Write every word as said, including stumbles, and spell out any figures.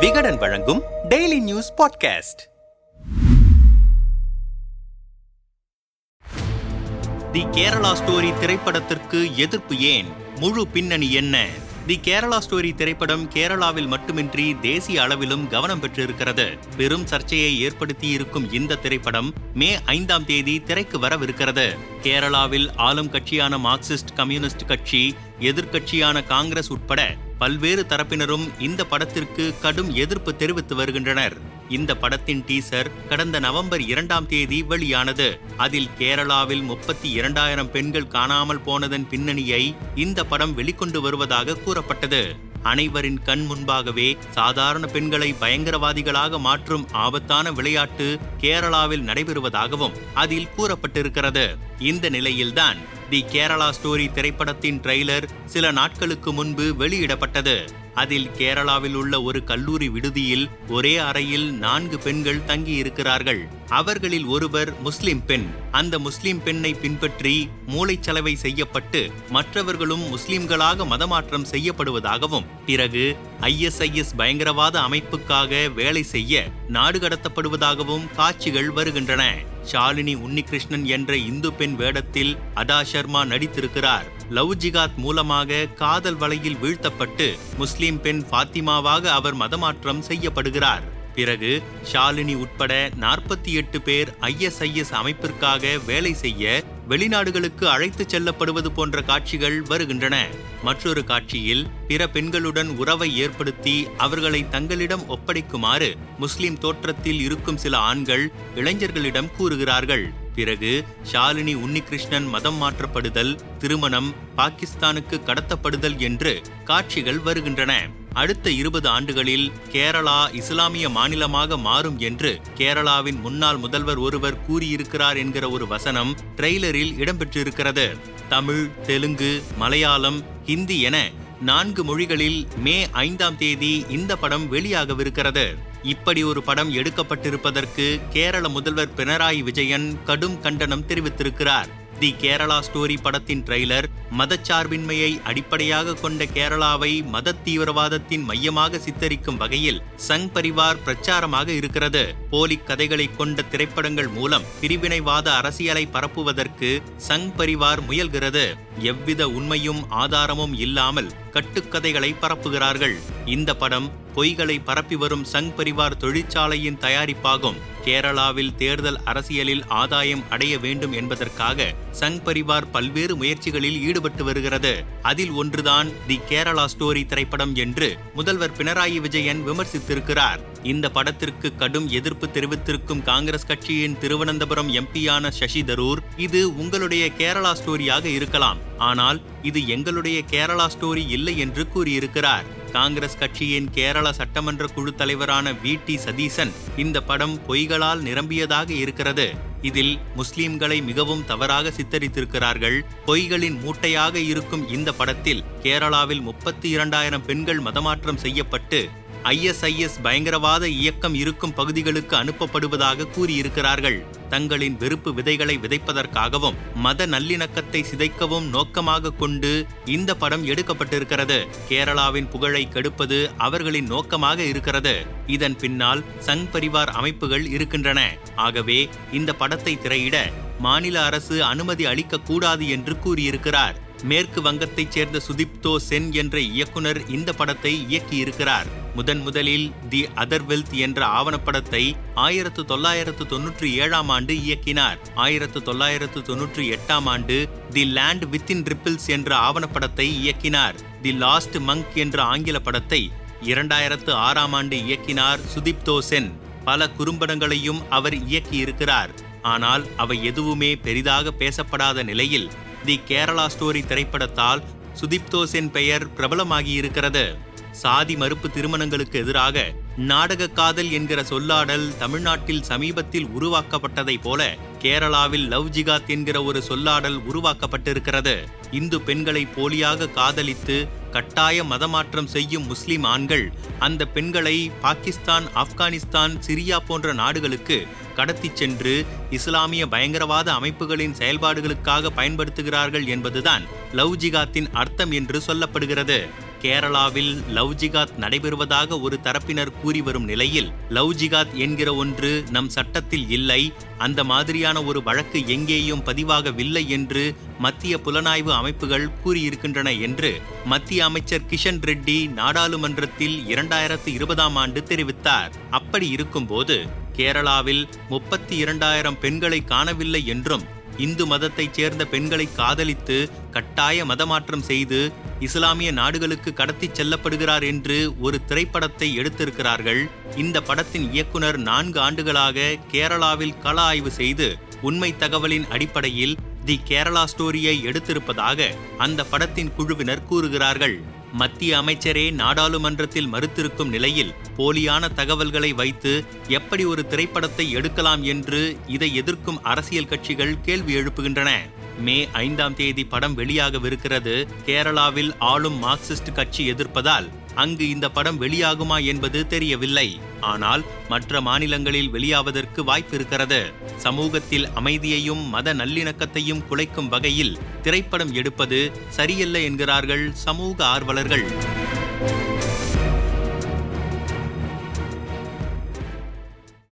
விகடன் வழங்கும் daily news podcast. The Kerala story திரைப்படத்திற்கு எதிர்ப்பு ஏன்? முழு பின்னணி என்ன? தி கேரளா ஸ்டோரி திரைப்படம் கேரளாவில் மட்டுமின்றி தேசிய அளவிலும் கவனம் பெற்றிருக்கிறது. பெரும் சர்ச்சையை ஏற்படுத்தியிருக்கும் இந்த திரைப்படம் மே ஐந்தாம் தேதி திரைக்கு வரவிருக்கிறது. கேரளாவில் ஆளும் கட்சியான மார்க்சிஸ்ட் கம்யூனிஸ்ட் கட்சி, எதிர்க்கட்சியான காங்கிரஸ் உட்பட பல்வேறு தரப்பினரும் இந்த படத்திற்கு கடும் எதிர்ப்பு தெரிவித்து வருகின்றனர். இந்த படத்தின் டீசர் கடந்த நவம்பர் இரண்டாம் தேதி வெளியானது. அதில் கேரளாவில் முப்பத்தி இரண்டாயிரம் பெண்கள் காணாமல் போனதன் பின்னணியை இந்த படம் வெளிக்கொண்டு வருவதாக கூறப்பட்டது. அனைவரின் கண் முன்பாகவே சாதாரண பெண்களை பயங்கரவாதிகளாக மாற்றும் ஆபத்தான விளையாட்டு கேரளாவில் நடைபெறுவதாகவும் அதில் கூறப்பட்டிருக்கிறது. இந்த நிலையில்தான் தி கேரளா ஸ்டோரி திரைப்படத்தின் ட்ரெய்லர் சில நாட்களுக்கு முன்பு வெளியிடப்பட்டது. அதில் கேரளாவில் உள்ள ஒரு கல்லூரி விடுதியில் ஒரே அறையில் நான்கு பெண்கள் தங்கியிருக்கிறார்கள். அவர்களில் ஒருவர் முஸ்லிம் பெண். அந்த முஸ்லிம் பெண்ணை பின்பற்றி மூளைச்சலவை செய்யப்பட்டு மற்றவர்களும் முஸ்லிம்களாக மதமாற்றம் செய்யப்படுவதாகவும், பிறகு ஐ எஸ் ஐ எஸ் பயங்கரவாத அமைப்புக்காக வேலை செய்ய நாடு கடத்தப்படுவதாகவும் காட்சிகள் வருகின்றன. ஷாலினி உன்னிகிருஷ்ணன் என்ற இந்து பெண் வேடத்தில் அதா சர்மா நடித்திருக்கிறார். லவ் ஜிகாத் மூலமாக காதல் வலையில் வீழ்த்தப்பட்டு முஸ்லிம் பெண் ஃபாத்திமாவாக அவர் மதமாற்றம் செய்யப்படுகிறார். பிறகு ஷாலினி உட்பட நாற்பத்தி எட்டு பேர் ஐ எஸ் ஐ எஸ் அமைப்பிற்காக வேலை செய்ய வெளிநாடுகளுக்கு அழைத்து செல்லப்படுவது போன்ற காட்சிகள் வருகின்றன. மற்றொரு காட்சியில் பிற பெண்களுடன் உறவை ஏற்படுத்தி அவர்களை தங்களிடம் ஒப்படைக்குமாறு முஸ்லிம் தோற்றத்தில் இருக்கும் சில ஆண்கள் இளைஞர்களிடம் கூறுகிறார்கள். பிறகு ஷாலினி உன்னிகிருஷ்ணன் மதம் மாற்றப்படுதல், திருமணம், பாகிஸ்தானுக்கு கடத்தப்படுதல் என்று காட்சிகள் வருகின்றன. அடுத்த இருபது ஆண்டுகளில் கேரளா இஸ்லாமிய மாநிலமாக மாறும் என்று கேரளாவின் முன்னாள் முதல்வர் ஒருவர் கூறியிருக்கிறார் என்கிற ஒரு வசனம் ட்ரெய்லரில் இடம்பெற்றிருக்கிறது. தமிழ், தெலுங்கு, மலையாளம், ஹிந்தி என நான்கு மொழிகளில் மே ஐந்தாம் தேதி இந்த படம் வெளியாகவிருக்கிறது. இப்படி ஒரு படம் எடுக்கப்பட்டிருப்பதற்கு கேரள முதல்வர் பினராயி விஜயன் கடும் கண்டனம் தெரிவித்திருக்கிறார். தி கேரளா ஸ்டோரி படத்தின் ட்ரெய்லர் மதச்சார்பின்மையை அடிப்படையாக கொண்ட கேரளாவை மத தீவிரவாதத்தின் மையமாக சித்தரிக்கும் வகையில் சங் பரிவார் பிரச்சாரமாக இருக்கிறது. போலி கதைகளை கொண்ட திரைப்படங்கள் மூலம் பிரிவினைவாத அரசியலை பரப்புவதற்கு சங் பரிவார் முயல்கிறது. எவ்வித உண்மையும் ஆதாரமும் இல்லாமல் கட்டுக்கதைகளை பரப்புகிறார்கள். இந்த படம் பொய்களை பரப்பி வரும் சங் பரிவார் தொழிற்சாலையின் தயாரிப்பாகும். கேரளாவில் தேர்தல் அரசியலில் ஆதாயம் அடைய வேண்டும் என்பதற்காக சங் பரிவார் பல்வேறு முயற்சிகளில் ஈடுபட்டு வருகிறது. அதில் ஒன்றுதான் தி கேரளா ஸ்டோரி திரைப்படம் என்று முதல்வர் பினராயி விஜயன் விமர்சித்திருக்கிறார். இந்த படத்திற்கு கடும் எதிர்ப்பு தெரிவித்திருக்கும் காங்கிரஸ் கட்சியின் திருவனந்தபுரம் எம்பியான சசி தரூர், இது உங்களுடைய கேரளா ஸ்டோரியாக இருக்கலாம், ஆனால் இது எங்களுடைய கேரளா ஸ்டோரி இல்லை என்று கூறியிருக்கிறார். காங்கிரஸ் கட்சியின் கேரள சட்டமன்ற குழு தலைவரான வி டி சதீசன் இந்த படம் பொய்களால் நிரம்பியதாக இருக்கிறது, இதில் முஸ்லிம்களை மிகவும் தவறாக சித்தரித்திருக்கிறார்கள், பொய்களின் மூட்டையாக இருக்கும் இந்த படத்தில் கேரளாவில் முப்பத்தி இரண்டாயிரம் பெண்கள் மதமாற்றம் செய்யப்பட்டு ஐ எஸ் ஐ எஸ் பயங்கரவாத இயக்கம் இருக்கும் பகுதிகளுக்கு அனுப்பப்படுவதாக கூறியிருக்கிறார்கள். தங்களின் வெறுப்பு விதைகளை விதைப்பதற்காகவும் மத நல்லிணக்கத்தை சிதைக்கவும் நோக்கமாக கொண்டு இந்த படம் எடுக்கப்பட்டிருக்கிறது. கேரளாவின் புகழை கெடுப்பது அவர்களின் நோக்கமாக இருக்கிறது. இதன் பின்னால் சங் பரிவார் அமைப்புகள் இருக்கின்றன. ஆகவே இந்த படத்தை திரையிட மாநில அரசு அனுமதி அளிக்க கூடாது என்று கூறியிருக்கிறார். மேற்கு வங்கத்தைச் சேர்ந்த சுதிப்தோ சென் என்ற இயக்குனர் இந்த படத்தை இயக்கியிருக்கிறார். முதன் முதலில் தி அதர்வெல்த் என்ற ஆவணப்படத்தை ஆயிரத்து தொள்ளாயிரத்து தொன்னூற்றி ஏழாம் ஆண்டு இயக்கினார். ஆயிரத்து தொள்ளாயிரத்து தொன்னூற்றி எட்டாம் ஆண்டு தி லேண்ட் வித்தின் ட்ரிப்பிள்ஸ் என்ற ஆவணப்படத்தை இயக்கினார். தி லாஸ்ட் மங்க் என்ற ஆங்கில படத்தை இரண்டாயிரத்து ஆறாம் ஆண்டு இயக்கினார் சுதிப்தோ சென். பல குறும்படங்களையும் அவர் இயக்கியிருக்கிறார். ஆனால் அவை எதுவுமே பெரிதாக பேசப்படாத நிலையில் தி கேரளா ஸ்டோரி திரைப்படத்தால் சுதிப்தோ சென் பெயர் பிரபலமாகியிருக்கிறது. சாதி மறுப்பு திருமணங்களுக்கு எதிராக நாடக காதல் என்கிற சொல்லாடல் தமிழ்நாட்டில் சமீபத்தில் உருவாக்கப்பட்டதை போல கேரளாவில் லவ் ஜிகாத் என்கிற ஒரு சொல்லாடல் உருவாக்கப்பட்டிருக்கிறது. இந்து பெண்களை போலியாக காதலித்து கட்டாய மதமாற்றம் செய்யும் முஸ்லிம் ஆண்கள் அந்த பெண்களை பாகிஸ்தான், ஆப்கானிஸ்தான், சிரியா போன்ற நாடுகளுக்கு கடத்தி சென்று இஸ்லாமிய பயங்கரவாத அமைப்புகளின் செயல்பாடுகளுக்காக பயன்படுத்துகிறார்கள் என்பதுதான் லவ் ஜிகாத்தின் அர்த்தம் என்று சொல்லப்படுகிறது. கேரளாவில் லவ் ஜிகாத் நடைபெறுவதாக ஒரு தரப்பினர் கூறி வரும் நிலையில், லவ் ஜிகாத் என்கிற ஒன்று நம் சட்டத்தில் இல்லை, அந்த மாதிரியான ஒரு வழக்கு எங்கேயும் பதிவாகவில்லை என்று மத்திய புலனாய்வு அமைப்புகள் கூறியிருக்கின்றன என்று மத்திய அமைச்சர் கிஷன் ரெட்டி நாடாளுமன்றத்தில் இரண்டாயிரத்து இருபதாம் ஆண்டு தெரிவித்தார். அப்படி இருக்கும்போது கேரளாவில் முப்பத்தி இரண்டாயிரம் பெண்களை காணவில்லை என்றும், இந்து மதத்தைச் சேர்ந்த பெண்களை காதலித்து கட்டாய மதமாற்றம் செய்து இஸ்லாமிய நாடுகளுக்கு கடத்திச் செல்லப்படுகிறார் என்று ஒரு திரைப்படத்தை எடுத்திருக்கிறார்கள். இந்த படத்தின் இயக்குனர் நான்கு ஆண்டுகளாக கேரளாவில் கள ஆய்வு செய்து உண்மை தகவலின் அடிப்படையில் தி கேரளா ஸ்டோரியை எடுத்திருப்பதாக அந்த படத்தின் குழுவினர் கூறுகிறார்கள். மத்திய அமைச்சரே நாடாளுமன்றத்தில் மறுத்திருக்கும் நிலையில் போலியான தகவல்களை வைத்து எப்படி ஒரு திரைப்படத்தை எடுக்கலாம் என்று இதை எதிர்க்கும் அரசியல் கட்சிகள் கேள்வி எழுப்புகின்றன. மே ஐந்தாம் தேதி படம் வெளியாகவிருக்கிறது. கேரளாவில் ஆளும் மார்க்சிஸ்ட் கட்சி எதிர்ப்பதால் அங்கு இந்த படம் வெளியாகுமா என்பது தெரியவில்லை. ஆனால் மற்ற மாநிலங்களில் வெளியாவதற்கு வாய்ப்பிருக்கிறது. சமூகத்தில் அமைதியையும் மத நல்லிணக்கத்தையும் குலைக்கும் வகையில் திரைப்படம் எடுப்பது சரியல்ல என்கிறார்கள் சமூக ஆர்வலர்கள்.